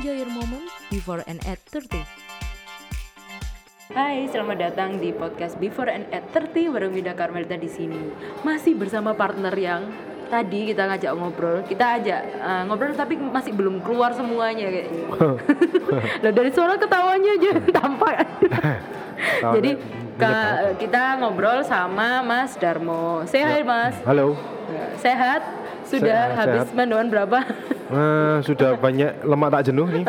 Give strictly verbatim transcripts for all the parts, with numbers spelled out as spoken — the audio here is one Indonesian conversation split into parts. Enjoy your moment before and at thirty. Hai, selamat datang di podcast Before and at thirty bareng Winda Carmelita di sini. Masih bersama partner yang tadi kita ngajak ngobrol, kita ajak uh, ngobrol tapi masih belum keluar semuanya kayaknya. Loh, dari suara ketawanya aja tampak. Jadi ke, kita ngobrol sama Mas Darmo. Say hi, Mas. Halo. Sehat? Sudah sehat, habis sehat. Mendoan berapa? Uh, sudah banyak lemak tak jenuh nih.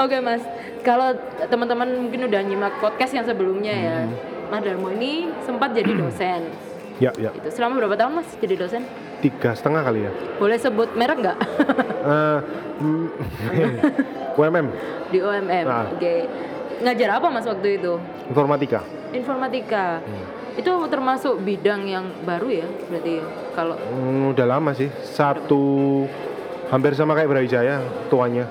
Oke, Mas, kalau teman-teman mungkin udah nyimak podcast yang sebelumnya hmm. ya, Mas Darmo ini sempat jadi dosen. Ya, ya. Itu selama berapa tahun, Mas, jadi dosen? Tiga setengah kali ya. Boleh sebut merek nggak? uh, mm, U M M. Di U M M, nah. Oke. Okay. Ngajar apa, Mas, waktu itu? Informatika. Informatika. Hmm. Itu termasuk bidang yang baru ya berarti ya, kalau hmm, udah lama sih, satu hampir sama kayak Brawijaya tuanya.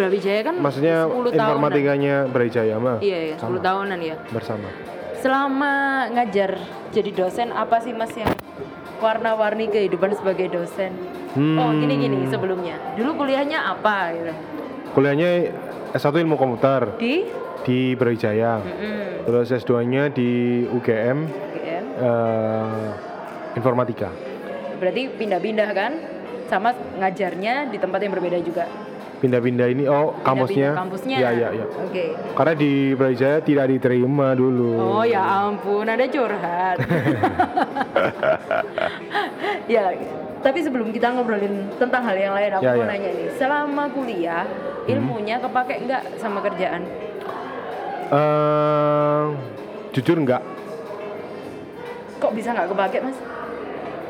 Brawijaya kan maksudnya informatikanya Brawijaya mah. Iya, iya, sepuluh tahunan ya. Bersama. Selama ngajar jadi dosen apa sih, Mas, yang warna-warni kehidupan sebagai dosen? Hmm. Oh, gini-gini sebelumnya. Dulu kuliahnya apa gitu? Kuliahnya S satu Ilmu Komputer. Di di Brawijaya, mm-hmm. terus S dua-nya di U G M, U G M. Uh, informatika. Berarti pindah-pindah kan, sama ngajarnya di tempat yang berbeda juga. Pindah-pindah ini, oh pindah-pindah kampusnya. Kampusnya. Ya ya ya. Oke. Okay. Karena di Brawijaya tidak diterima dulu. Oh ya ampun, ada curhat. Ya, tapi sebelum kita ngobrolin tentang hal yang lain, aku ya, mau ya. nanya nih, selama kuliah ilmunya hmm. kepake enggak sama kerjaan? Uh, jujur enggak. Kok bisa enggak kepake, Mas?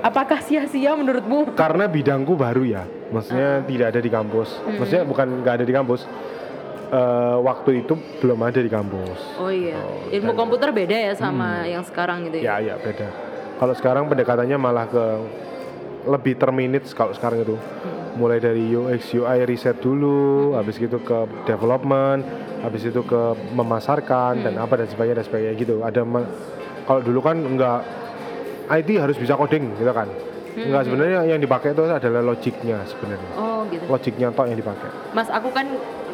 Apakah sia-sia menurutmu? Karena bidangku baru ya. Maksudnya uh. tidak ada di kampus. Hmm. Maksudnya bukan enggak ada di kampus. Uh, waktu itu belum ada di kampus. Oh iya. Oh, ilmu dan komputer beda ya sama hmm. yang sekarang gitu ya. Iya, ya, beda. Kalau sekarang pendekatannya malah ke lebih terminate kalau sekarang itu. Hmm. Mulai dari U X U I riset dulu, hmm. habis itu ke development, habis itu ke memasarkan hmm. dan apa dan sebagainya dan sebagainya gitu. Ada me- kalau dulu kan enggak, I T harus bisa coding gitu kan. Hmm. Enggak, sebenarnya yang dipakai itu adalah logiknya sebenarnya. Oh, gitu. Logiknya tok yang dipakai. Mas, aku kan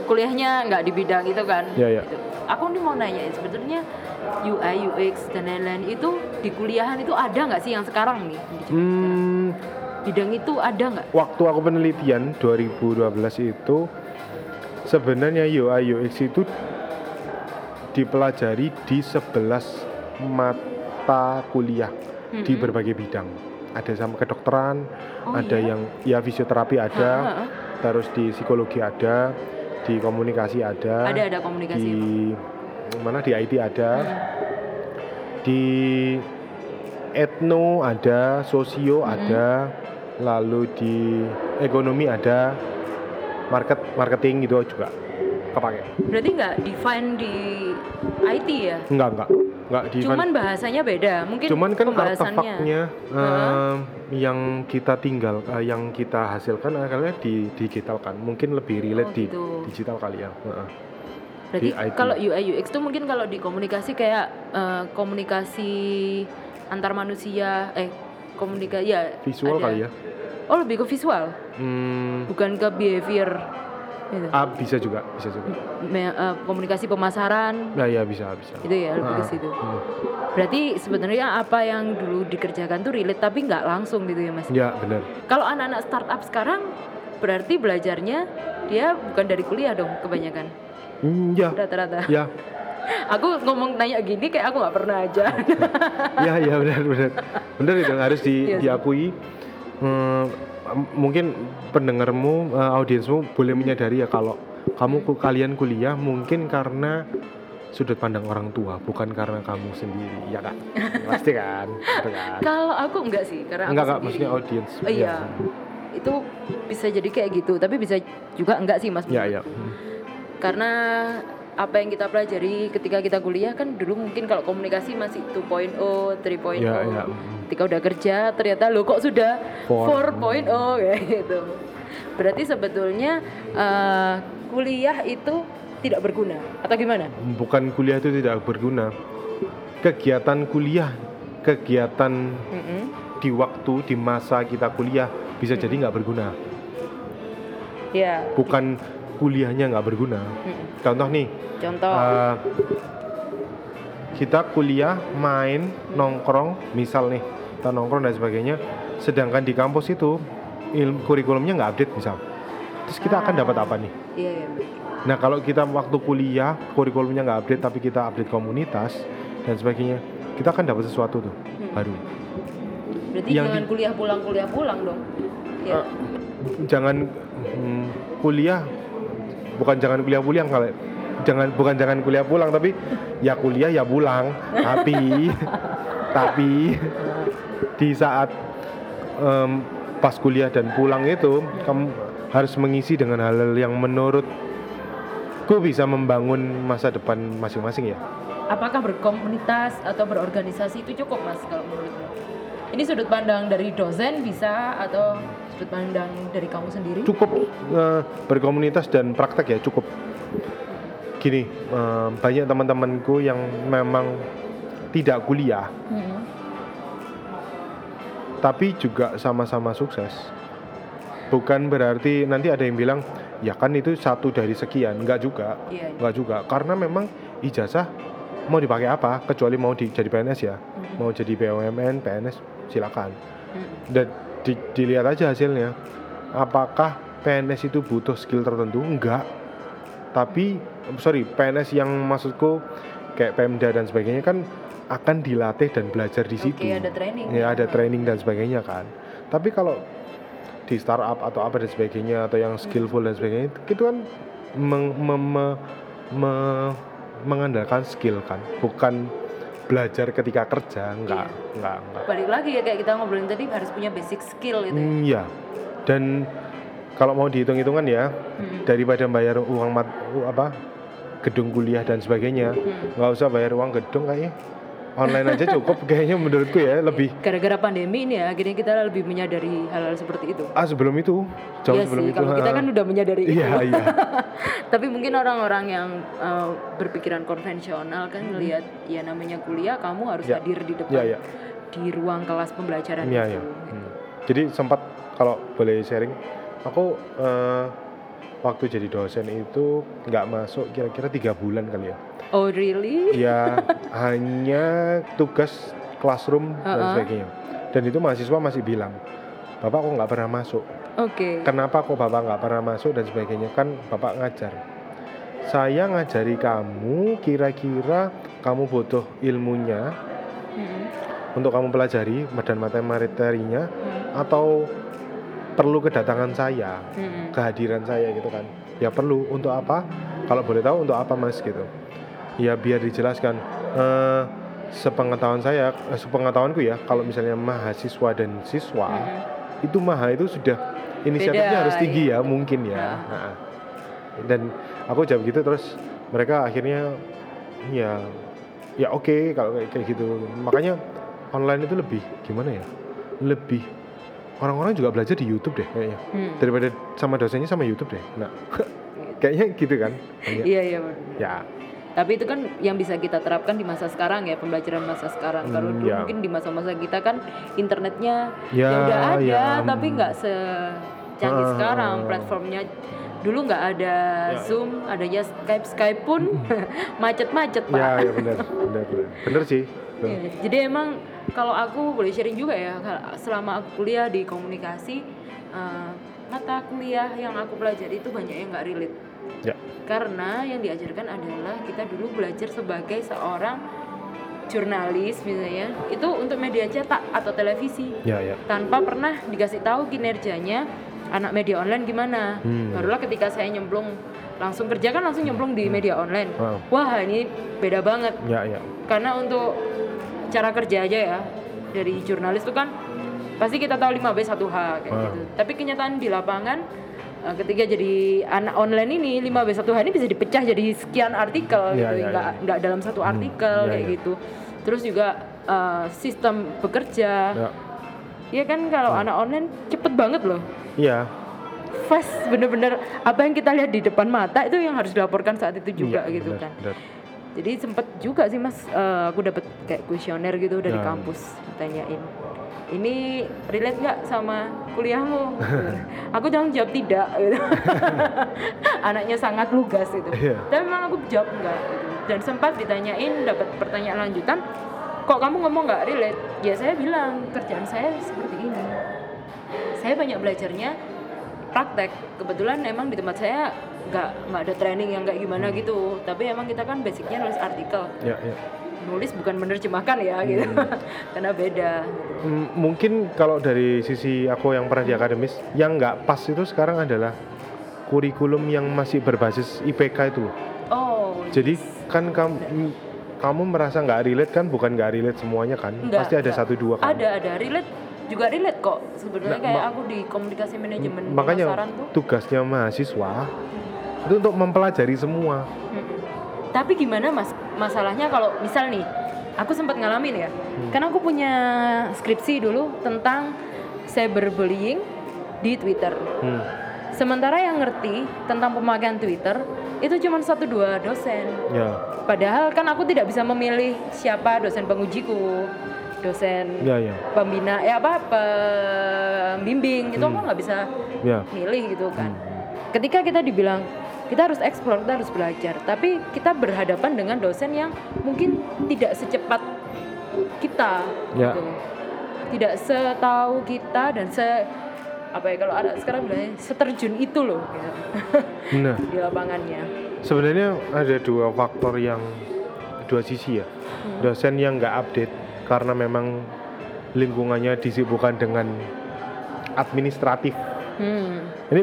kuliahnya enggak di bidang itu kan. Iya, iya. Gitu. Aku nih mau nanya, sebetulnya U I, U X dan lain-lain itu di kuliahan itu ada enggak sih yang sekarang nih? Hmm. Bidang itu ada nggak? Waktu aku penelitian dua ribu dua belas itu sebenarnya U I U X itu dipelajari di sebelas mata kuliah mm-hmm. di berbagai bidang. Ada sama kedokteran, oh, ada iya? yang ya fisioterapi ada, ha-ha. terus di psikologi ada, di komunikasi ada, ada ada komunikasi di mana di I T ada, ha-ha. di etno ada, sosio mm-hmm. ada. Lalu di ekonomi ada, market marketing gitu juga kepake. Berarti nggak define di I T ya? Nggak nggak nggak define. Cuman bahasanya beda, mungkin. Cuman kan artefaknya uh, yang kita tinggal, uh, yang kita hasilkan akhirnya di digitalkan, mungkin lebih relate oh, gitu. di digital kali ya. Uh, Berarti kalau U I U X itu mungkin kalau di komunikasi kayak uh, komunikasi antar manusia, eh komunikasi ya visual ada. Kali ya. Oh, lebih ke visual. Hmm. Bukan ke behavior. Gitu. Ah, bisa juga, bisa juga. Me, uh, komunikasi pemasaran. Nah, ya bisa, bisa. Itu ya, lebih ah. ke situ. Hmm. Berarti sebenarnya apa yang dulu dikerjakan tuh relate tapi enggak langsung gitu ya, Mas. Ya, benar. Kalau anak-anak startup sekarang berarti belajarnya dia bukan dari kuliah dong kebanyakan. Hmm, ya. Rata-rata. Ya. Aku ngomong nanya gini kayak aku nggak pernah aja. Ya ya benar benar benar itu harus di, yes. diakui. Hmm, mungkin pendengarmu, uh, audiensmu boleh menyadari ya kalau kamu kalian kuliah mungkin karena sudut pandang orang tua, bukan karena kamu sendiri, ya kan? Pasti kan? kan? Kalau aku enggak sih, karena enggak, aku enggak, sendiri. Maksudnya audiens. Oh, iya. Itu bisa jadi kayak gitu, tapi bisa juga enggak sih, Mas? Ya ya. Hmm. Karena apa yang kita pelajari ketika kita kuliah kan dulu mungkin kalau komunikasi masih two point oh, three point oh. Ya, ya. Ketika udah kerja ternyata lo kok sudah four point oh kayak gitu. Berarti sebetulnya uh, kuliah itu tidak berguna atau gimana? Bukan kuliah itu tidak berguna. Kegiatan kuliah, kegiatan mm-hmm. di waktu, di masa kita kuliah bisa mm-hmm. jadi nggak berguna. yeah. Bukan kuliahnya nggak berguna. Mm-mm. Contoh nih, contoh uh, kita kuliah main nongkrong misal nih, kita nongkrong dan sebagainya, sedangkan di kampus itu ilmu kurikulumnya nggak update misal, terus kita ah. akan dapat apa nih? Yeah, yeah. Nah kalau kita waktu kuliah kurikulumnya nggak update tapi kita update komunitas dan sebagainya, kita akan dapat sesuatu tuh hmm. baru. Berarti yang jangan di, kuliah pulang kuliah pulang dong. Yeah. Uh, jangan mm, kuliah bukan jangan kuliah pulang kalau jangan bukan jangan kuliah pulang tapi ya kuliah ya pulang tapi tapi di saat um, pas kuliah dan pulang itu kamu harus mengisi dengan hal-hal yang menurutku bisa membangun masa depan masing-masing ya. Apakah berkomunitas atau berorganisasi itu cukup Mas kalau menurutmu? Ini sudut pandang dari dosen bisa atau sudut pandang dari kamu sendiri? Cukup uh, berkomunitas dan praktek ya cukup. Gini, uh, banyak teman-temanku yang memang tidak kuliah, mm-hmm. tapi juga sama-sama sukses. Bukan berarti nanti ada yang bilang ya kan itu satu dari sekian, enggak juga, yeah, yeah. enggak juga. Karena memang ijazah mau dipakai apa? Kecuali mau di, jadi P N S ya, mm-hmm. mau jadi B U M N, P N S silakan. Mm-hmm. Dan di, dilihat aja hasilnya. Apakah P N S itu butuh skill tertentu? Enggak. Tapi sorry, P N S yang maksudku kayak Pemda dan sebagainya kan akan dilatih dan belajar di situ. Oke, ada training. Ya, ada training dan sebagainya kan. Tapi kalau di startup atau apa dan sebagainya atau yang skillful dan sebagainya itu kan meng, me, me, me, mengandalkan skill kan, bukan belajar ketika kerja, enggak, iya. enggak, enggak. Balik lagi ya kayak kita ngobrolin tadi harus punya basic skill gitu. Mm, ya. Iya. Dan kalau mau dihitung-hitungan ya, hmm. daripada bayar uang mat, apa? gedung kuliah dan sebagainya, enggak hmm. usah bayar uang gedung kayaknya. Online aja cukup kayaknya menurutku ya, lebih. Gara-gara pandemi ini ya, akhirnya kita lebih menyadari hal-hal seperti itu. Ah, sebelum itu, jauh ya sebelum sih, itu. Kalau kita kan udah menyadari itu. Iya, iya. Tapi mungkin orang-orang yang uh, berpikiran konvensional kan melihat hmm. ya namanya kuliah kamu harus ya. hadir di depan. Ya, ya. Di ruang kelas pembelajaran ya, itu. Ya. Hmm. Jadi sempat kalau boleh sharing, aku uh, waktu jadi dosen itu nggak masuk kira-kira tiga bulan kali ya. Oh really? Ya hanya tugas classroom uh-uh. dan sebagainya. Dan itu mahasiswa masih bilang, bapak kok nggak pernah masuk. Oke. Okay. Kenapa kok bapak nggak pernah masuk dan sebagainya, kan bapak ngajar. Saya ngajari kamu, kira-kira kamu butuh ilmunya hmm. untuk kamu pelajari dan materinya hmm. atau perlu kedatangan saya, hmm. kehadiran saya gitu kan. Ya perlu, untuk apa? Kalau boleh tahu untuk apa mas gitu. Ya biar dijelaskan. uh, Sepengetahuan saya, sepengetahuanku ya, kalau misalnya mahasiswa dan siswa hmm. itu maha itu sudah inisiatifnya beda, harus tinggi ya, ya mungkin ya nah. Nah. Dan aku jawab gitu terus mereka akhirnya ya ya oke okay, kalau kayak gitu. Makanya online itu lebih gimana ya, lebih orang-orang juga belajar di YouTube deh kayaknya hmm. daripada sama dosennya sama YouTube deh. Nah, kayaknya gitu kan? Iya iya. Ya. Tapi itu kan yang bisa kita terapkan di masa sekarang ya, pembelajaran masa sekarang. Kalau hmm, ya. mungkin di masa-masa kita kan internetnya ya udah ada, ya. tapi nggak secanggih ah. sekarang platformnya. Dulu nggak ada ya, Zoom, ya. adanya Skype Skype pun macet-macet pak. Ya, ya benar, benar, benar. Benar sih. Ya, jadi emang kalau aku boleh sharing juga ya, selama aku kuliah di komunikasi uh, mata kuliah yang aku pelajari itu banyak yang nggak relate. Ya. Karena yang diajarkan adalah kita dulu belajar sebagai seorang jurnalis misalnya itu untuk media cetak atau televisi, ya, ya. tanpa pernah dikasih tahu kinerjanya anak media online gimana. Hmm. Barulah ketika saya nyemplung langsung kerja kan langsung nyemplung di media online. Wow. Wah ini beda banget. Ya, ya. Karena untuk cara kerja aja ya dari jurnalis itu kan pasti kita tahu lima B satu H kayak wow. gitu. Tapi kenyataan di lapangan ketika jadi anak online ini lima B satu H ini bisa dipecah jadi sekian artikel ya, gitu. Ya, nggak ya. nggak dalam satu artikel hmm. ya, kayak ya. gitu. Terus juga uh, sistem bekerja. Ya, ya kan kalau wow. anak online cepet banget loh. Iya. Fast, bener-bener apa yang kita lihat di depan mata itu yang harus dilaporkan saat itu juga ya, gitu bener, kan bener. Jadi sempet juga sih mas, uh, aku dapat kayak kuesioner gitu dari ya. kampus ditanyain ini relate nggak sama kuliahmu? Aku jangan jawab tidak gitu. Anaknya sangat lugas gitu. Yeah. Tapi memang aku jawab enggak gitu. Dan sempat ditanyain, dapat pertanyaan lanjutan, kok kamu ngomong nggak relate? Ya saya bilang, kerjaan saya seperti ini. Saya banyak belajarnya praktek. Kebetulan emang di tempat saya nggak nggak ada training yang kayak gimana gitu. Tapi emang kita kan basicnya nulis artikel. Yeah, yeah. Nulis bukan menerjemahkan ya gitu, hmm. karena beda. Mungkin kalau dari sisi aku yang pernah di akademis, yang nggak pas itu sekarang adalah kurikulum yang masih berbasis I P K itu. Oh. Jadi kan kamu kamu merasa nggak relate kan? Bukan nggak relate semuanya kan? Enggak, pasti ada satu dua kan? Ada ada relate juga relate kok sebenarnya, nah, kayak ma- aku di komunikasi manajemen. Makanya tuh, tugasnya mahasiswa hmm. itu untuk mempelajari semua. Hmm. Tapi gimana mas? Masalahnya kalau misal nih, aku sempat ngalamin ya, hmm. karena aku punya skripsi dulu tentang cyberbullying di Twitter. Hmm. Sementara yang ngerti tentang pemakaian Twitter itu cuma satu dua dosen. Yeah. Padahal kan aku tidak bisa memilih siapa dosen pengujiku, dosen yeah, yeah. pembina, ya apa, pembimbing, itu hmm. aku nggak bisa yeah. milih gitu kan. Hmm. Ketika kita dibilang kita harus eksplor, kita harus belajar, tapi kita berhadapan dengan dosen yang mungkin tidak secepat kita, ya. Gitu. Tidak setahu kita dan se apa ya kalau ada sekarang bilangnya seterjun itu loh, gitu. Nah, di lapangannya. Sebenarnya ada dua faktor yang dua sisi ya, hmm. dosen yang nggak update karena memang lingkungannya disibukkan dengan administratif. Hmm. Ini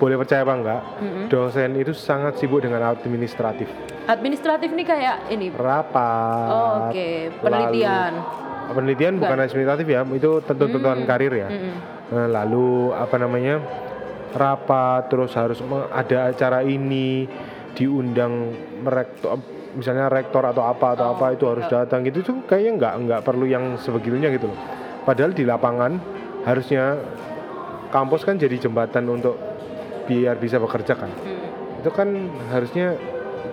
boleh percaya apa enggak? Mm-hmm. Dosen itu sangat sibuk dengan administratif. Administratif nih kayak ini. Rapat. Oh, oke, okay. Penelitian. Lalu, penelitian enggak. Bukan administratif ya, itu tentu-tentuan mm-hmm. karir ya. Mm-hmm. Nah, lalu apa namanya? Rapat, terus harus ada acara ini, diundang rektor, misalnya rektor atau apa atau oh, apa itu enggak. Harus datang gitu tuh kayaknya enggak enggak perlu yang sebegitunya gitu loh. Padahal di lapangan harusnya kampus kan jadi jembatan untuk biar bisa bekerja kan. Hmm. Itu kan harusnya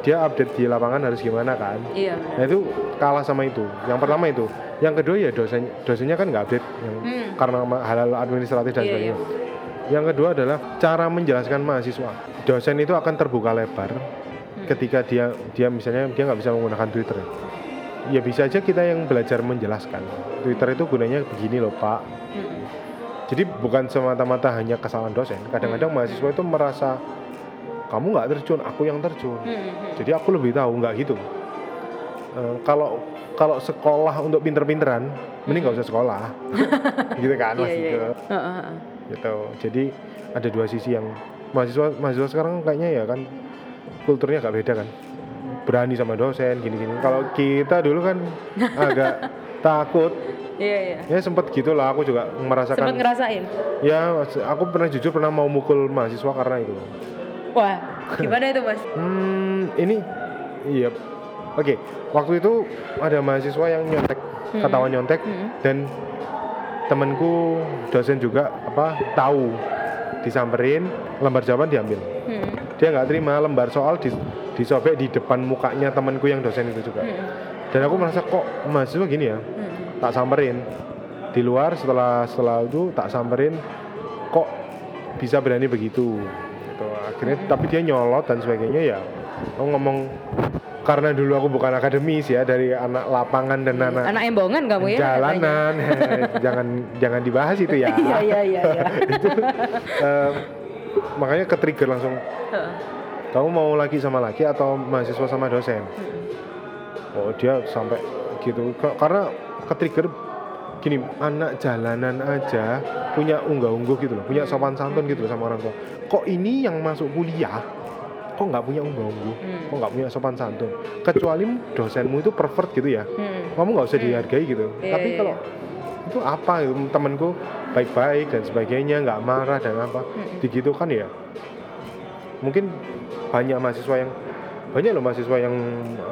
dia update di lapangan harus gimana kan. Iya. Nah itu kalah sama itu. Yang pertama itu. Yang kedua ya dosen dosennya kan nggak update yang hmm. karena hal-hal administratif dan sebagainya. Iya, iya. Yang kedua adalah cara menjelaskan mahasiswa. Dosen itu akan terbuka lebar hmm. ketika dia dia misalnya dia nggak bisa menggunakan Twitter. Ya bisa aja kita yang belajar menjelaskan. Twitter itu gunanya begini loh Pak. Hmm. Jadi bukan semata-mata hanya kesalahan dosen. Kadang-kadang hmm. mahasiswa itu merasa kamu nggak terjun, aku yang terjun. Hmm. Jadi aku lebih tahu, nggak gitu. Uh, kalau kalau sekolah untuk pinter-pinteran, hmm. mending nggak usah sekolah, gitu kan mas gitu. Yeah, yeah. uh-huh. Gitu. Jadi ada dua sisi yang mahasiswa mahasiswa sekarang kayaknya ya kan kulturnya agak beda kan. Berani sama dosen gini-gini. Kalau kita dulu kan agak takut. Iya, iya. Ya sempat gitulah, aku juga merasakan. Sempat ngerasain. Ya, aku pernah jujur pernah mau mukul mahasiswa karena itu. Wah, gimana itu mas? Hmm, ini, iya, oke. Okay. Waktu itu ada mahasiswa yang nyontek, hmm. ketahuan nyontek, hmm. dan temanku dosen juga apa tahu, disamperin, lembar jawaban diambil. Hmm. Dia nggak terima lembar soal disobek di depan mukanya temanku yang dosen itu juga. Hmm. Dan aku merasa kok mahasiswa gini ya. Hmm. Tak samperin di luar setelah setelah itu tak samperin kok bisa berani begitu gitu. Akhirnya hmm. tapi dia nyolot dan sebagainya ya. Aku ngomong karena dulu aku bukan akademis ya, dari anak lapangan dan anak anak embongan kamu ya jalanan. jangan jangan dibahas itu ya. Iya iya iya. Itu uh, makanya ke-trigger langsung. Huh. Kamu mau laki sama laki atau mahasiswa sama dosen? Hmm. Oh dia sampai gitu karena ketrigger gini, anak jalanan aja punya unggah-ungguh gitu loh, punya sopan santun gitu loh sama orang tua. Kok ini yang masuk kuliah kok nggak punya unggah-ungguh, hmm. kok nggak punya sopan santun, kecuali dosenmu itu pervert gitu ya, hmm. kamu nggak usah hmm. dihargai gitu. E- tapi kalau itu apa gitu, temanku baik-baik dan sebagainya, nggak marah dan apa, hmm. digitu kan ya. Mungkin banyak mahasiswa yang banyak loh mahasiswa yang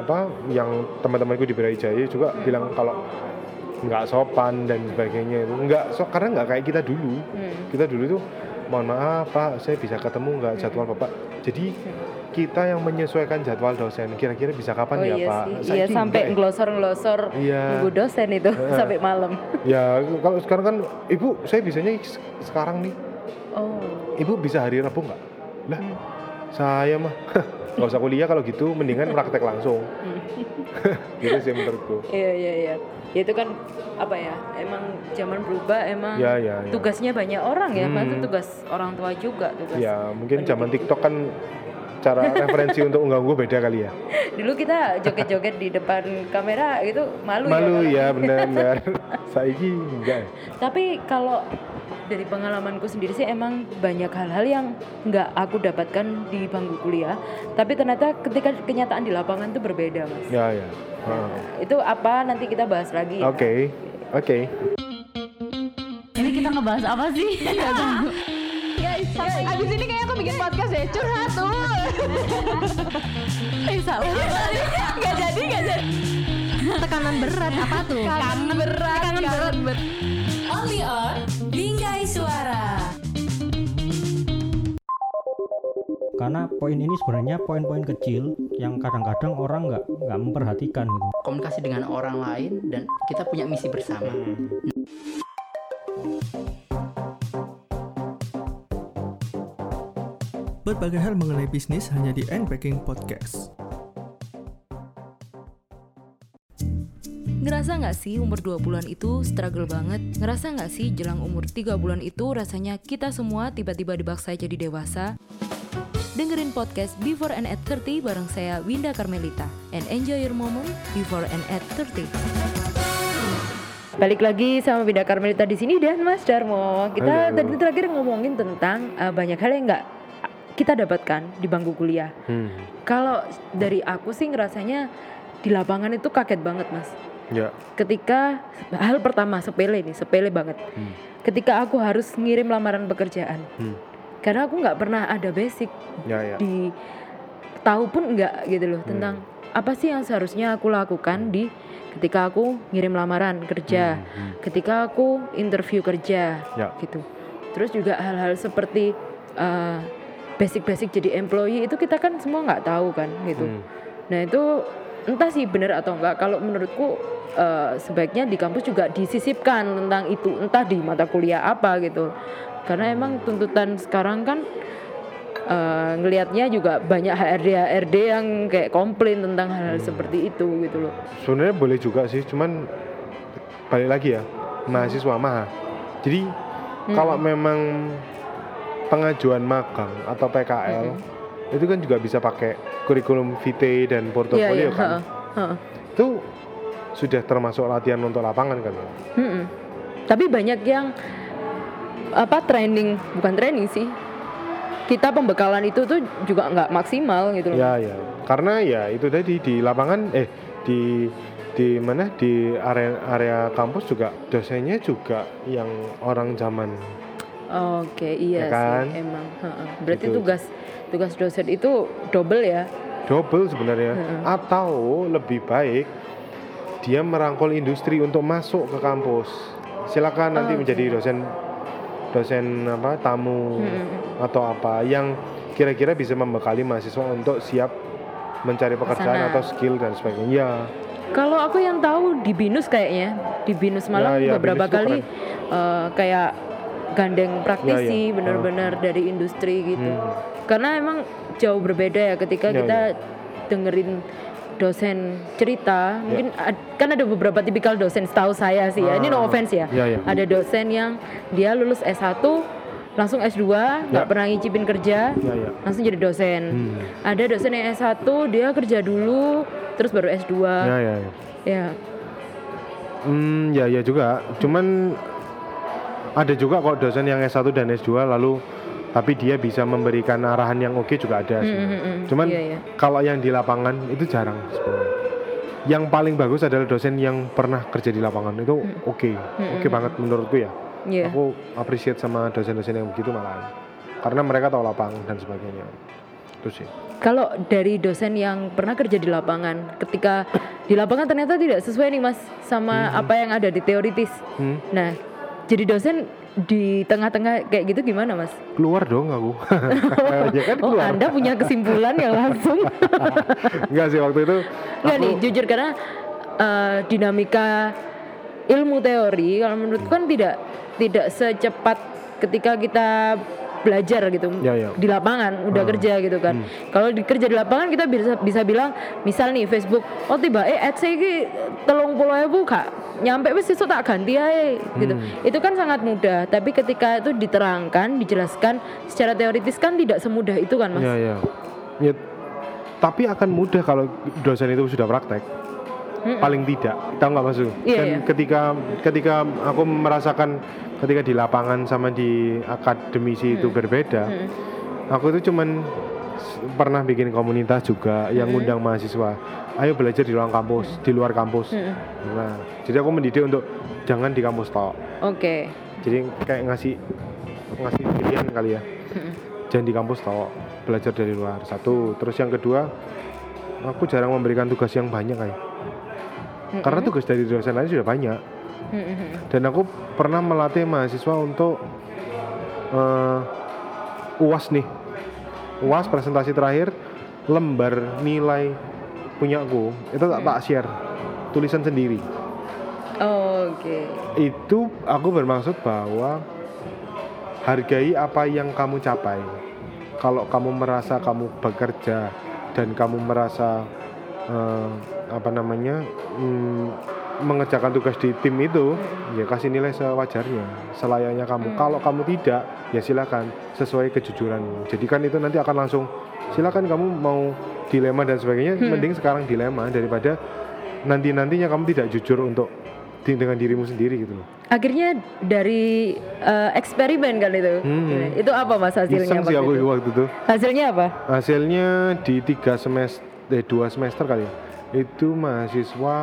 apa yang teman-temanku di Brawijaya juga hmm. bilang kalau nggak sopan dan sebagainya itu nggak so karena nggak kayak kita dulu. hmm. Kita dulu tuh mohon maaf Pak, saya bisa ketemu nggak, jadwal Bapak Jadi kita yang menyesuaikan jadwal dosen. Kira-kira bisa kapan oh, ya iya Pak? Sih. Iya sampai ngelosor-ngelosor iya. nunggu dosen itu nah. sampai malam. Ya kalau sekarang kan Ibu saya bisanya sekarang nih. Oh. Ibu bisa hari Rabu nggak? Lah hmm. saya mah nggak usah kuliah kalau gitu, mendingan praktek langsung. Gitu sih menurutku. Iya iya iya. Ya itu kan apa ya? Emang zaman berubah, emang ya, ya, ya. tugasnya banyak orang ya. Padahal hmm. tugas orang tua juga tugas. Ya mungkin zaman TikTok kan. Cara referensi untuk unggah-ungguh beda kali ya. Dulu kita joget-joget di depan kamera gitu malu, malu ya. Malu ya benar. Saiki enggak. Tapi kalau dari pengalamanku sendiri sih emang banyak hal-hal yang enggak aku dapatkan di bangku kuliah. Tapi ternyata ketika kenyataan di lapangan itu berbeda Mas. Ya ya. Nah, itu apa nanti kita bahas lagi. Oke okay. ya. Oke. Okay. Ini kita ngebahas apa sih? Guys, abis ini kayaknya aku bikin podcast ya, curhat tuh. Eh salah. Gak jadi, gak jadi. Tekanan berat apa tuh? Tekanan berat. Tekanan berat. berat. Only on Bingkai Suara. Karena poin ini sebenarnya poin-poin kecil yang kadang-kadang orang nggak nggak memperhatikan gitu. Komunikasi dengan orang lain dan kita punya misi bersama. Berbagai hal mengenai bisnis hanya di Unpacking Podcast. Ngerasa gak sih umur dua bulan itu struggle banget? Ngerasa gak sih jelang umur tiga bulan itu rasanya kita semua tiba-tiba dibaksa jadi dewasa? Dengerin podcast Before and at tiga puluh bareng saya Winda Carmelita. And enjoy your moment before and at tiga puluh. Balik lagi sama Winda Carmelita di sini dan Mas Darmo. Kita tadi terakhir ngomongin tentang uh, banyak hal yang gak kita dapatkan di bangku kuliah. hmm. Kalau dari aku sih ngerasanya di lapangan itu kaget banget Mas ya. Ketika hal pertama sepele nih, sepele banget hmm. ketika aku harus ngirim lamaran pekerjaan hmm. karena aku gak pernah ada basic ya, ya. Di tahu pun gak gitu loh tentang hmm. apa sih yang seharusnya aku lakukan di ketika aku ngirim lamaran kerja hmm. Hmm. ketika aku interview kerja ya. Gitu. Terus juga hal-hal seperti uh, basic-basic jadi employee itu kita kan semua nggak tahu kan gitu. Hmm. Nah itu entah sih benar atau enggak. Kalau menurutku uh, sebaiknya di kampus juga disisipkan tentang itu, entah di mata kuliah apa gitu. Karena emang tuntutan sekarang kan uh, ngelihatnya juga banyak H R D H R D yang kayak komplain tentang hal-hal hmm. seperti itu gitu loh. Sebenarnya boleh juga sih, cuman balik lagi ya mahasiswa maha. Jadi hmm. kalau memang pengajuan magang atau P K L mm-hmm. itu kan juga bisa pakai kurikulum vitae dan portofolio yeah, yeah. kan ha, ha. Itu sudah termasuk latihan untuk lapangan kan mm-hmm. Tapi banyak yang apa training bukan training sih kita pembekalan itu tuh juga nggak maksimal gitu loh ya ya karena ya itu tadi di lapangan eh di di mana di area area kampus juga dosennya juga yang orang zaman. Oke, iya ya kan? Sih emang. Ha-ha. Berarti gitu. tugas tugas dosen itu double ya? Double sebenarnya. Ha-ha. Atau lebih baik dia merangkul industri untuk masuk ke kampus. Silakan nanti oh, okay. menjadi dosen dosen apa tamu hmm. atau apa yang kira-kira bisa membekali mahasiswa untuk siap mencari pekerjaan Kesana. Atau skill dan sebagainya. Kalau aku yang tahu di BINUS kayaknya di BINUS malah ya, ya, beberapa BINUS kali uh, kayak gandeng praktisi ya, ya. Benar-benar oh. dari industri gitu hmm. karena emang jauh berbeda ya ketika ya, kita ya. Dengerin dosen cerita ya. Mungkin kan ada beberapa tipikal dosen setahu saya sih ah. ya ini no offense ya. Ya, ya ada dosen yang dia lulus S satu langsung S dua nggak ya. Pernah ngicipin kerja ya, ya. Langsung jadi dosen hmm. ada dosen yang S satu dia kerja dulu terus baru S dua ya ya ya, ya. Hmm, ya, ya juga cuman ada juga kok dosen yang S satu dan S dua lalu tapi dia bisa memberikan arahan yang oke juga ada sih. Mm, mm, mm. Cuman iya, iya. kalau yang di lapangan itu jarang sebenarnya. Yang paling bagus adalah dosen yang pernah kerja di lapangan itu oke, okay. mm, mm, oke okay mm, banget mm. menurutku ya. Yeah. Aku appreciate sama dosen-dosen yang begitu malahan. Karena mereka tahu lapangan dan sebagainya. Terus sih. Kalau dari dosen yang pernah kerja di lapangan, ketika di lapangan ternyata tidak sesuai nih Mas sama mm-hmm. apa yang ada di teoritis. Mm. Nah, jadi dosen di tengah-tengah kayak gitu gimana, Mas? Keluar dong aku. Ya kan keluar. Oh, Anda punya kesimpulan yang langsung. Enggak sih waktu itu. Enggak aku... nih, jujur karena uh, dinamika ilmu teori kalau menurutku kan tidak tidak secepat ketika kita belajar gitu ya, ya. Di lapangan udah hmm. kerja gitu kan. Hmm. Kalau kerja di lapangan kita bisa bisa bilang misal nih Facebook, oh tiba eh ads iki telung puluh ribu Kak. Nyampe wis sesuk tak ganti ae gitu. Hmm. Itu kan sangat mudah, tapi ketika itu diterangkan, dijelaskan secara teoritis kan tidak semudah itu kan, Mas. Iya, iya. Ya, tapi akan mudah kalau dosen itu sudah praktek. Mm-mm. Paling tidak, tahu nggak maksud? Yeah, Dan yeah. ketika ketika aku merasakan ketika di lapangan sama di akademisi mm. itu berbeda, mm. aku itu cuman pernah bikin komunitas juga yang mm. ngundang mahasiswa, ayo belajar di ruang kampus, mm. di luar kampus. Mm. Nah, jadi aku mendidik untuk jangan di kampus tok. Oke. Okay. Jadi kayak ngasih ngasih pilihan kali ya, mm. jangan di kampus tok, belajar dari luar. Satu, terus yang kedua, aku jarang memberikan tugas yang banyak kayak. Karena tugas dari dosen lain sudah banyak. Dan aku pernah melatih mahasiswa untuk uh, U A S nih. U A S presentasi terakhir, lembar nilai punya aku itu tak tak share, tulisan sendiri. Oh, oke. Okay. Itu aku bermaksud bahwa hargai apa yang kamu capai. Kalau kamu merasa kamu bekerja dan kamu merasa uh, apa namanya mm, mengerjakan tugas di tim itu, ya kasih nilai sewajarnya, selayaknya kamu. Hmm. Kalau kamu tidak, ya silakan sesuai kejujuranmu. Jadi kan itu nanti akan langsung silakan kamu mau dilema dan sebagainya. Hmm. Mending sekarang dilema daripada nanti nantinya kamu tidak jujur untuk dengan dirimu sendiri gitu. Akhirnya dari uh, eksperimen kan itu. Hmm. Itu apa Mas hasilnya? Misang sih aku itu? Waktu itu. Hasilnya apa? Hasilnya di tiga semester, eh dua semester kali ya. Itu mahasiswa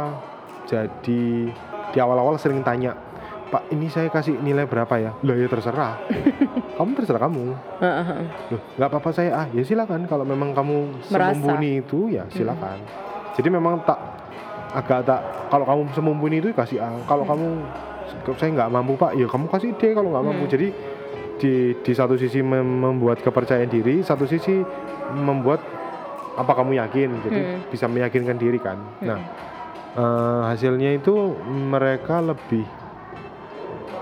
jadi di awal-awal sering tanya, Pak ini saya kasih nilai berapa ya? Loh ya terserah, kamu terserah kamu. Loh gak apa-apa saya ah, ya silakan kalau memang kamu semumpuni itu ya silakan. Mm-hmm. Jadi memang tak agak tak kalau kamu semumpuni itu kasih A, kalau mm. kamu saya gak mampu Pak ya kamu kasih D kalau gak mampu. Mm. Jadi di di satu sisi membuat kepercayaan diri, satu sisi membuat apa kamu yakin, jadi hmm. bisa meyakinkan diri kan. Hmm. Nah uh, hasilnya itu mereka lebih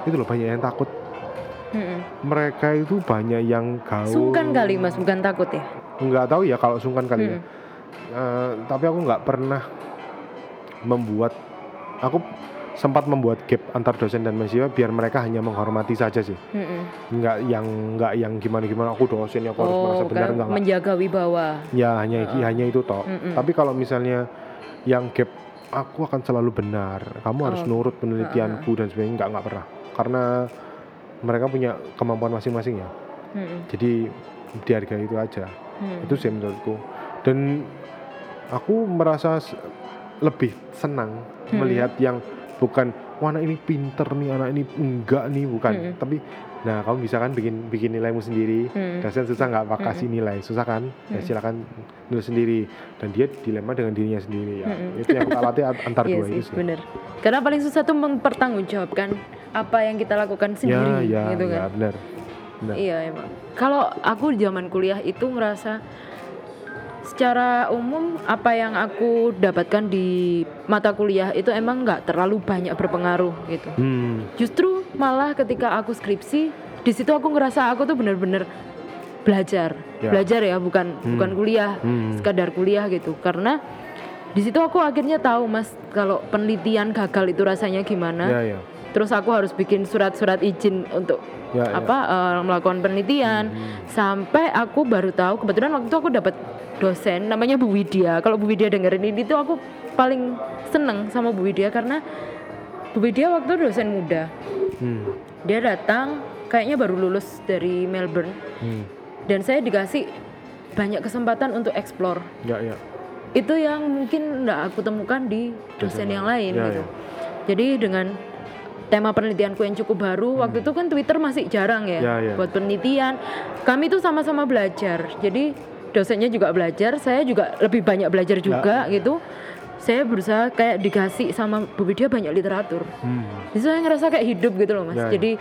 itu loh banyak yang takut. Hmm. Mereka itu banyak yang gaul. Sungkan kali Mas, bukan takut ya? Nggak tahu ya kalau sungkan kali hmm. ya. Uh, tapi aku nggak pernah membuat, aku sempat membuat gap antar dosen dan mahasiswa biar mereka hanya menghormati saja sih. Mm-hmm. Nggak yang nggak yang gimana-gimana aku dosen aku oh, harus merasa benar enggak. Menjaga wibawa. Ya hanya uh-uh. hanya itu toh. Mm-hmm. Tapi kalau misalnya yang gap aku akan selalu benar, kamu harus oh. nurut penelitianku uh-uh. dan sebagainya, nggak nggak pernah. Karena mereka punya kemampuan masing-masing ya. Mm-hmm. Jadi dihargai itu aja. Mm-hmm. Itu sih menurutku. Dan aku merasa lebih senang mm-hmm. melihat yang bukan, wah anak ini pinter nih, anak ini enggak nih, bukan. Mm-hmm. Tapi, nah kamu bisa kan bikin bikin nilaimu sendiri. Mm-hmm. Dosen susah nggak pak kasih mm-hmm. nilai, susah kan? Mm-hmm. Ya silakan nulis sendiri. Dan dia dilema dengan dirinya sendiri. Ya. Mm-hmm. Itu yang kita latih antar dua sih, itu sih. Bener. Karena paling susah tuh mempertanggungjawabkan apa yang kita lakukan sendiri, ya, ya, gitu kan? Ya, bener. Bener. Iya emang. Kalau aku di zaman kuliah itu merasa secara umum apa yang aku dapatkan di mata kuliah itu emang nggak terlalu banyak berpengaruh gitu. Hmm. Justru malah ketika aku skripsi di situ aku ngerasa aku tuh benar-benar belajar, yeah. belajar ya bukan hmm. bukan kuliah, hmm. sekadar kuliah gitu. Karena di situ aku akhirnya tahu Mas kalau penelitian gagal itu rasanya gimana. Yeah, yeah. Terus aku harus bikin surat-surat izin untuk ya, apa ya. Uh, melakukan penelitian. Hmm. Sampai aku baru tahu kebetulan waktu itu aku dapat dosen namanya Bu Widya. Kalau Bu Widya dengerin ini tuh aku paling seneng sama Bu Widya karena Bu Widya waktu itu dosen muda. Hmm. Dia datang kayaknya baru lulus dari Melbourne. Hmm. Dan saya dikasih banyak kesempatan untuk eksplor. Ya, ya. Itu yang mungkin nggak aku temukan di dosen ya, yang lain ya, gitu. Ya. Jadi dengan tema penelitianku yang cukup baru. Waktu hmm. itu kan Twitter masih jarang ya, ya, ya. Buat penelitian. Kami tuh sama-sama belajar. Jadi dosennya juga belajar, saya juga lebih banyak belajar juga ya. Gitu. Saya berusaha kayak dikasih sama Bu Widya banyak literatur. Hmm. Jadi saya ngerasa kayak hidup gitu loh Mas. Ya, ya. Jadi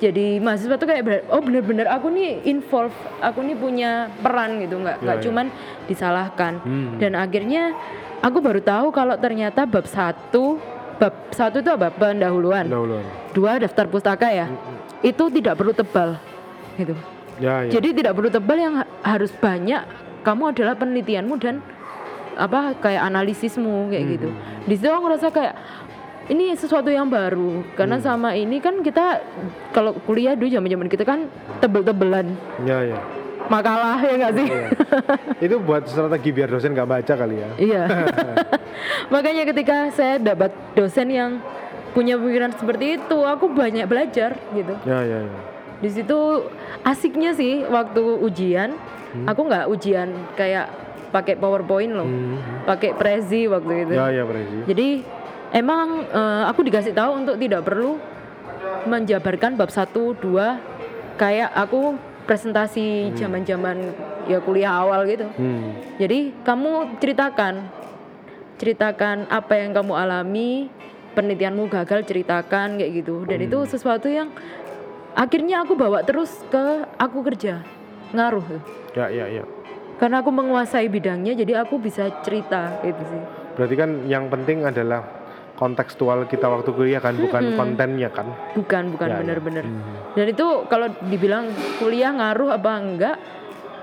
jadi mahasiswa tuh kayak, oh benar-benar aku nih involve, aku nih punya peran gitu, nggak nggak ya, ya. cuman disalahkan. Hmm. Dan akhirnya aku baru tahu kalau ternyata bab satu bab satu itu apa, pendahuluan, pendahuluan. Dua daftar pustaka ya, hmm. itu tidak perlu tebal gitu. Ya, ya. Jadi tidak perlu tebal, yang harus banyak kamu adalah penelitianmu dan apa kayak analisismu kayak hmm. gitu. Di situ aku ngerasa kayak ini sesuatu yang baru, karena hmm. sama ini kan kita kalau kuliah dulu zaman-zaman kita kan tebel-tebelan. Ya ya. Makalah ya nggak sih? Ya, ya. Itu buat strategi biar dosen nggak baca kali ya. Iya. Makanya ketika saya dapat dosen yang punya pikiran seperti itu, aku banyak belajar gitu. Ya ya ya. Di situ asiknya sih waktu ujian, hmm. aku nggak ujian kayak pakai PowerPoint loh, hmm. pakai Prezi waktu itu. Ya ya Prezi. Jadi emang uh, aku dikasih tahu untuk tidak perlu menjabarkan bab satu, dua kayak aku presentasi zaman-zaman hmm. ya kuliah awal gitu. Hmm. Jadi kamu ceritakan ceritakan apa yang kamu alami, penelitianmu gagal ceritakan kayak gitu. Dan hmm. itu sesuatu yang akhirnya aku bawa terus ke aku kerja. Ngaruh. Ya ya ya. Karena aku menguasai bidangnya jadi aku bisa cerita gitu sih. Berarti kan yang penting adalah kontekstual kita waktu kuliah kan, bukan hmm. kontennya kan? Bukan, bukan, ya, benar-benar. Ya. Hmm. Dan itu kalau dibilang kuliah ngaruh apa enggak?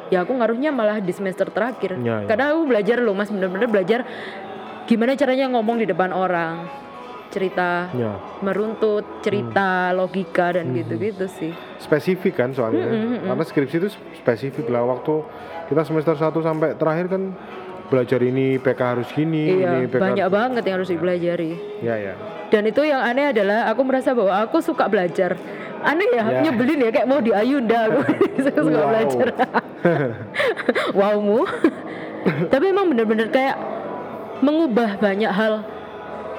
Ya aku ngaruhnya malah di semester terakhir. Ya, ya. Karena aku belajar loh Mas, benar-benar belajar gimana caranya ngomong di depan orang, cerita, ya. meruntut, cerita, hmm. logika dan hmm. gitu-gitu sih. Spesifik kan soalnya. Hmm, hmm, hmm. Karena skripsi itu spesifik lah, waktu kita semester satu sampai terakhir kan belajar ini P K harus gini, iya, ini P K banyak harus... banget yang harus dipelajari. Ya, ya. Dan itu yang aneh adalah aku merasa bahwa aku suka belajar. Aneh ya, ya. Nyebelin ya, kayak mau di Ayunda aku suka wow. belajar. Wowmu. Tapi emang benar-benar kayak mengubah banyak hal.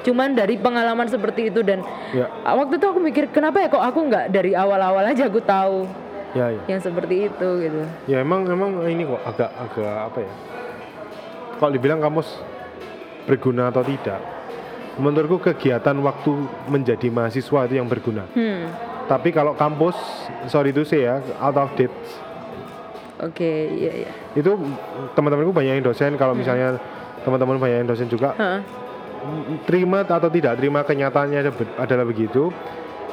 Cuman dari pengalaman seperti itu dan ya. waktu itu aku mikir kenapa ya kok aku nggak dari awal-awal aja aku tahu ya, ya. yang seperti itu gitu. Ya emang emang ini kok agak-agak apa ya? Kalau dibilang kamus berguna atau tidak, menurutku kegiatan waktu menjadi mahasiswa itu yang berguna. Hmm. Tapi kalau kampus, sorry to say ya, out of date. Oke, okay, iya iya. Itu teman-temanku banyak yang dosen, kalau hmm. misalnya teman-teman banyak yang dosen juga, huh? terima atau tidak terima kenyataannya adalah begitu.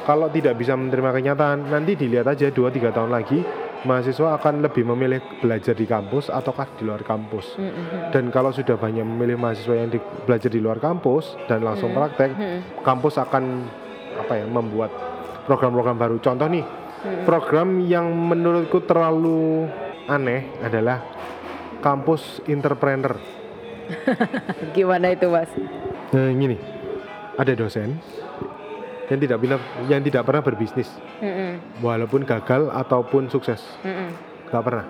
Kalau tidak bisa menerima kenyataan, nanti dilihat aja dua tiga tahun lagi mahasiswa akan lebih memilih belajar di kampus ataukah di luar kampus. Mm-hmm. Dan kalau sudah banyak memilih mahasiswa yang di, belajar di luar kampus dan langsung mm-hmm. praktek, mm-hmm. kampus akan apa ya membuat program-program baru. Contoh nih, mm-hmm. program yang menurutku terlalu aneh adalah kampus entrepreneur. Gimana itu Mas? Nah, gini, ada dosen yang tidak pernah yang tidak pernah berbisnis, mm-mm. walaupun gagal ataupun sukses, mm-mm. gak pernah.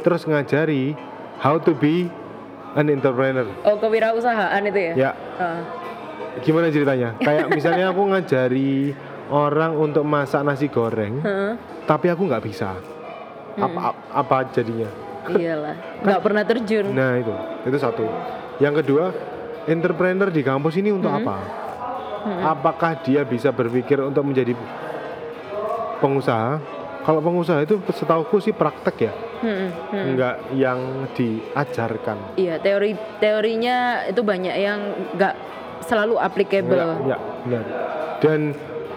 Terus ngajari how to be an entrepreneur. Oh, kewirausahaan itu ya? Ya. Uh. Gimana ceritanya? Kayak misalnya aku ngajari orang untuk masak nasi goreng, huh? tapi aku nggak bisa. Apa, hmm. apa jadinya? Iyalah, nggak pernah terjun. Nah itu, itu satu. Yang kedua, entrepreneur di kampus ini untuk hmm. apa? Apakah dia bisa berpikir untuk menjadi pengusaha? Kalau pengusaha itu setahuku sih praktek ya, hmm, hmm. enggak yang diajarkan. Iya, teori teorinya itu banyak yang enggak selalu applicable. Iya, benar. Dan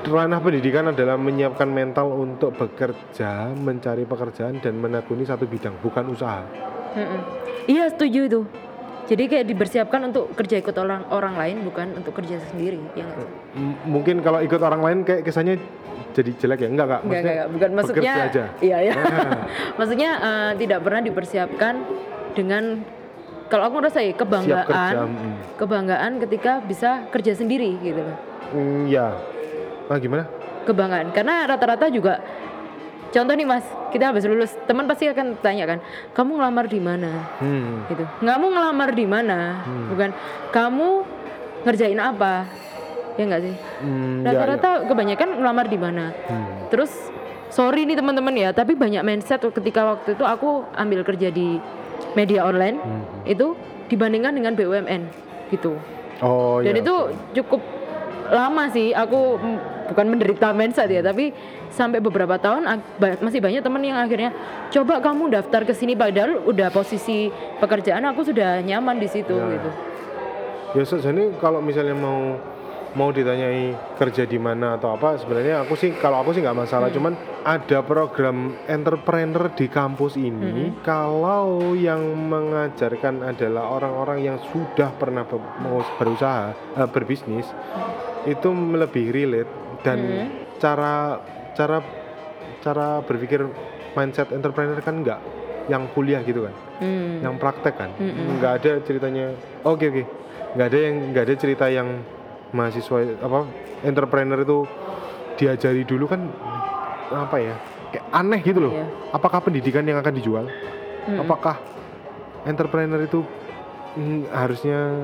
ranah pendidikan adalah menyiapkan mental untuk bekerja, mencari pekerjaan dan menekuni satu bidang, bukan usaha. Hmm, iya, setuju itu. Jadi kayak dipersiapkan untuk kerja ikut orang orang lain, bukan untuk kerja sendiri, ya nggak? M- mungkin kalau ikut orang lain kayak kesannya jadi jelek ya, enggak kak? Enggak, enggak, bukan maksudnya. Iya ya. Ah. Maksudnya uh, tidak pernah dipersiapkan dengan, kalau aku merasa ya kebanggaan, kerja, mm. kebanggaan ketika bisa kerja sendiri gitu loh. Mm, ya. Ah gimana? Kebanggaan, karena rata-rata juga. Contoh nih Mas, kita habis lulus, teman pasti akan tanya kan, kamu ngelamar di mana? Hmm. Gitu. Kamu ngelamar di mana? Hmm. Bukan kamu ngerjain apa? Ya enggak sih? Hmm, Rata-rata ya, ya. kebanyakan ngelamar di mana. Hmm. Terus sorry nih teman-teman ya, tapi banyak mindset ketika waktu itu aku ambil kerja di media online, hmm. itu dibandingkan dengan B U M N gitu. Oh, dan ya, itu cukup lama sih aku bukan menderita mindset ya, tapi sampai beberapa tahun masih banyak teman yang akhirnya coba kamu daftar ke sini, padahal udah posisi pekerjaan aku sudah nyaman di situ ya. Gitu. Ya sebenarnya kalau misalnya mau mau ditanyai kerja di mana atau apa, sebenarnya aku sih kalau aku sih nggak masalah, hmm. cuman ada program entrepreneur di kampus ini, hmm. kalau yang mengajarkan adalah orang-orang yang sudah pernah berusaha berbisnis, itu lebih relate dan hmm. cara cara cara berpikir mindset entrepreneur kan nggak yang kuliah gitu kan, hmm. yang praktek kan, nggak hmm. ada ceritanya. Oke oke, nggak ada yang nggak ada cerita yang mahasiswa apa entrepreneur itu diajari dulu kan apa ya, kayak aneh gitu loh. Iya. Apakah pendidikan yang akan dijual? Mm-hmm. Apakah entrepreneur itu mm, harusnya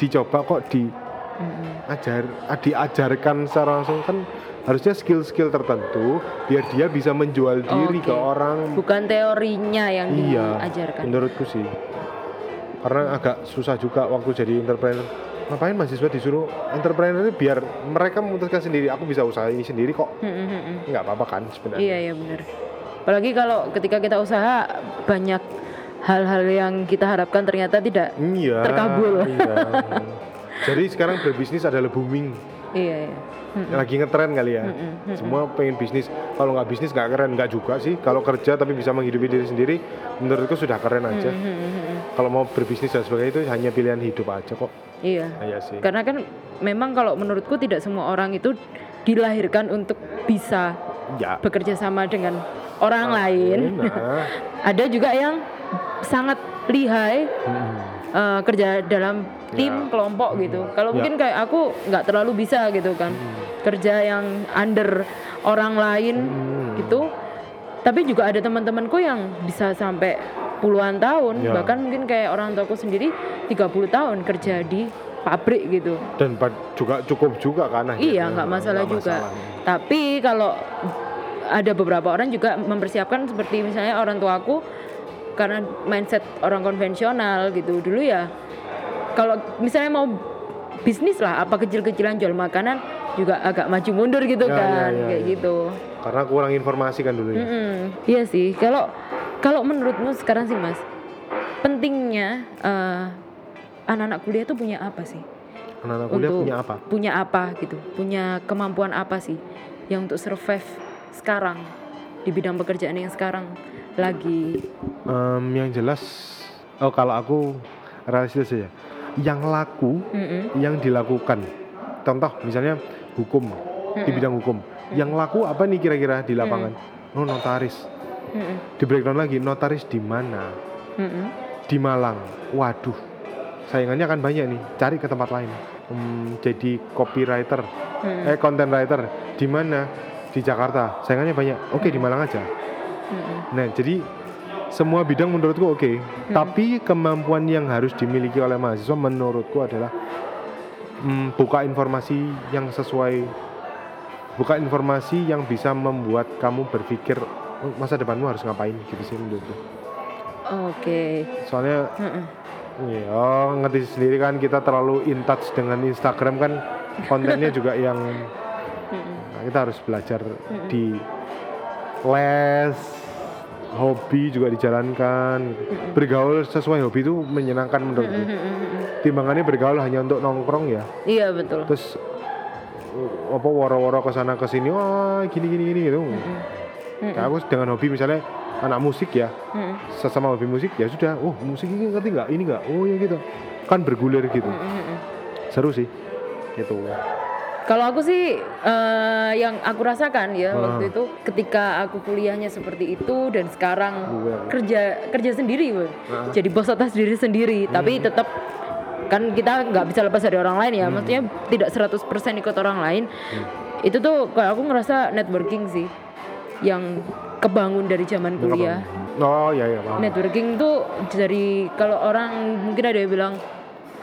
dicoba kok di mm-hmm. ajar, diajarkan secara langsung kan? Harusnya skill-skill tertentu biar dia bisa menjual diri okay. ke orang. Bukan teorinya yang iya, diajarkan. Menurutku sih, karena mm-hmm. agak susah juga waktu jadi entrepreneur. Ngapain mahasiswa disuruh entrepreneur itu, biar mereka memutuskan sendiri, aku bisa usaha ini sendiri kok, mm-hmm. nggak apa-apa kan sebenarnya. Iya, iya benar. Apalagi kalau ketika kita usaha banyak hal-hal yang kita harapkan ternyata tidak iya, terkabul. Iya. Jadi sekarang berbisnis adalah booming. Iya, iya. Mm-hmm. Lagi ngetren kali ya. Mm-hmm. Semua pengen bisnis. Kalau nggak bisnis nggak keren, nggak juga sih. Kalau kerja tapi bisa menghidupi diri sendiri, menurutku sudah keren aja. Mm-hmm. Kalau mau berbisnis dan sebagainya itu hanya pilihan hidup aja kok. Iya. Iya sih. Karena kan memang kalau menurutku tidak semua orang itu dilahirkan untuk bisa ya. bekerja sama dengan orang nah, lain. Nah. Ada juga yang sangat lihai hmm. uh, kerja dalam tim ya. kelompok hmm. gitu. Kalau ya. mungkin kayak aku nggak terlalu bisa gitu kan, hmm. kerja yang under orang lain hmm. gitu. Tapi juga ada teman-temanku yang bisa sampai puluhan tahun, ya. bahkan mungkin kayak orang tuaku sendiri tiga puluh tahun kerja di pabrik gitu. Dan juga cukup juga kan? Iya, nggak masalah gak juga. Masalah. Tapi kalau ada beberapa orang juga mempersiapkan seperti misalnya orang tuaku, karena mindset orang konvensional gitu dulu ya. Kalau misalnya mau bisnis lah, apa kecil-kecilan jual makanan juga agak maju mundur gitu ya, kan, ya, ya, kayak ya. gitu. Karena kurang informasi kan dulu ya. Mm-hmm. Iya sih. Kalau kalau menurutmu sekarang sih Mas, pentingnya uh, anak-anak kuliah itu punya apa sih? Anak-anak kuliah untuk punya apa? Punya apa gitu? Punya kemampuan apa sih yang untuk survive sekarang di bidang pekerjaan yang sekarang lagi? Um, yang jelas, oh kalau aku realistis aja, yang laku, mm-hmm. yang dilakukan. Contoh misalnya hukum, mm-hmm. di bidang hukum. Yang laku apa nih kira-kira di lapangan? Mm-hmm. Oh notaris. Mm-hmm. Di breakdown lagi notaris di mana? Mm-hmm. Di Malang. Waduh, saingannya akan banyak nih. Cari ke tempat lain. Hmm, jadi copywriter, mm-hmm. eh content writer di mana? Di Jakarta. Saingannya banyak. Oke okay, mm-hmm. di Malang aja. Mm-hmm. Nah jadi semua bidang menurutku oke. Okay. Mm-hmm. Tapi kemampuan yang harus dimiliki oleh mahasiswa menurutku adalah mm, buka informasi yang sesuai. Buka informasi yang bisa membuat kamu berpikir masa depanmu harus ngapain gitu sih menurutku. Oke. Okay. Soalnya, iya, oh, ngerti sendiri kan kita terlalu in touch dengan Instagram kan kontennya juga yang nah, kita harus belajar di les, hobi juga dijalankan. Bergaul sesuai hobi itu menyenangkan menurutku. Timbangannya bergaul hanya untuk nongkrong ya. Iya betul. Terus apa waro-waro kesana kesini wah gini-gini gitu mm-hmm. kayak aku dengan hobi misalnya anak musik ya mm-hmm. sesama hobi musik ya sudah oh musik ini ngerti gak ini gak oh ya gitu kan bergulir gitu mm-hmm. seru sih gitu. Kalau aku sih uh, yang aku rasakan ya ah. waktu itu ketika aku kuliahnya seperti itu dan sekarang Bukan. kerja kerja sendiri ah. jadi bos atas diri sendiri mm-hmm. tapi tetap kan kita nggak bisa lepas dari orang lain ya, hmm. maksudnya tidak seratus persen ikut orang lain. Hmm. Itu tuh kalau aku ngerasa networking sih yang kebangun dari zaman kuliah. Oh ya ya. Paham. Networking tuh dari kalau orang mungkin ada yang bilang,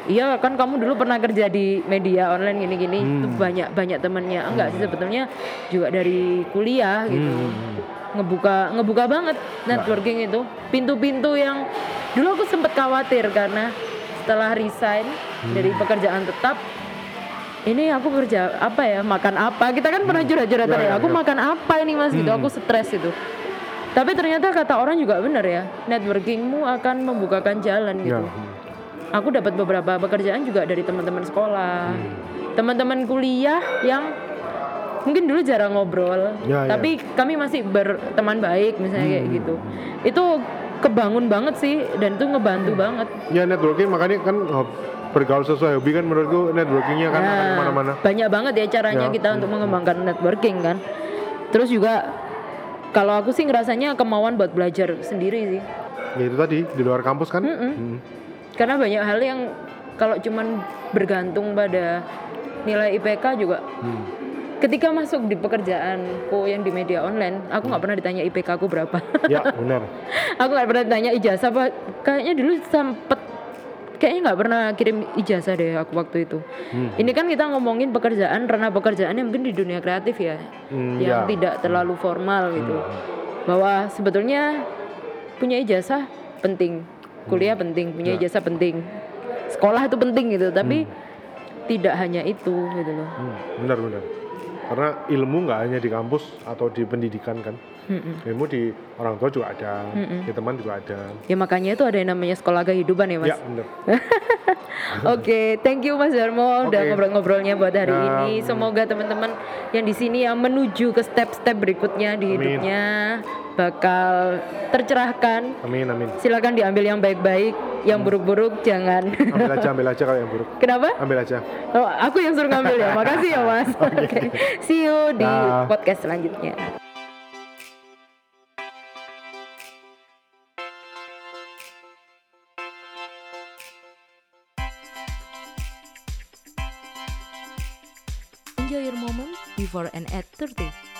iya kan kamu dulu pernah kerja di media online gini-gini, hmm. tuh banyak banyak temannya. Enggak hmm. sih sebetulnya juga dari kuliah gitu. Hmm. ngebuka ngebuka banget networking nah. itu pintu-pintu yang dulu aku sempat khawatir karena setelah resign hmm. dari pekerjaan tetap ini aku kerja apa ya, makan apa, kita kan pernah curhat-curhat ya, ya, aku ya. makan apa ini mas hmm. gitu, aku stres gitu. Tapi ternyata kata orang juga benar ya, networkingmu akan membukakan jalan gitu. Ya. Aku dapat beberapa pekerjaan juga dari teman-teman sekolah, hmm. teman-teman kuliah yang mungkin dulu jarang ngobrol, ya, tapi ya. kami masih berteman baik misalnya hmm. kayak gitu. Itu kebangun banget sih dan itu ngebantu hmm. banget. Ya networking makanya kan. Bergaul sesuai hobi kan menurutku networkingnya kan ya, kemana-mana. Banyak banget ya caranya ya, kita ya. untuk mengembangkan networking kan. Terus juga kalau aku sih ngerasanya kemauan buat belajar sendiri sih. Ya itu tadi di luar kampus kan. Hmm. Karena banyak hal yang kalau cuman bergantung pada nilai I P K juga. Hmm. Ketika masuk di pekerjaanku yang di media online, aku nggak hmm. pernah ditanya I P K aku berapa. Ya benar. Aku nggak pernah ditanya ijazah. Kayaknya dulu sempet Kayaknya gak pernah kirim ijazah deh aku waktu itu. hmm. Ini kan kita ngomongin pekerjaan, ranah pekerjaan yang mungkin di dunia kreatif ya, hmm, yang ya. tidak terlalu formal gitu. hmm. Bahwa sebetulnya punya ijazah penting, kuliah hmm. penting, punya ya. ijazah penting, sekolah itu penting gitu. Tapi hmm. tidak hanya itu gitu loh. hmm. Benar-benar. Karena ilmu gak hanya di kampus atau di pendidikan kan. Mm-mm. Ilmu di orang tua juga ada, Mm-mm. di teman juga ada. Ya makanya itu ada yang namanya sekolah kehidupan ya mas. Ya benar. Oke, okay, thank you Mas Darmo okay. udah ngobrol-ngobrolnya buat hari ya, ini. Semoga teman-teman yang di sini yang menuju ke step-step berikutnya di amin. hidupnya bakal tercerahkan. Amin amin. Silakan diambil yang baik-baik, yang buruk-buruk jangan. Ambil aja, ambil aja kalau yang buruk. Kenapa? Ambil aja. Oh, aku yang suruh ngambil ya. Makasih ya Mas. Oke. Okay. Okay. See you di nah. podcast selanjutnya. Your moment before and at thirty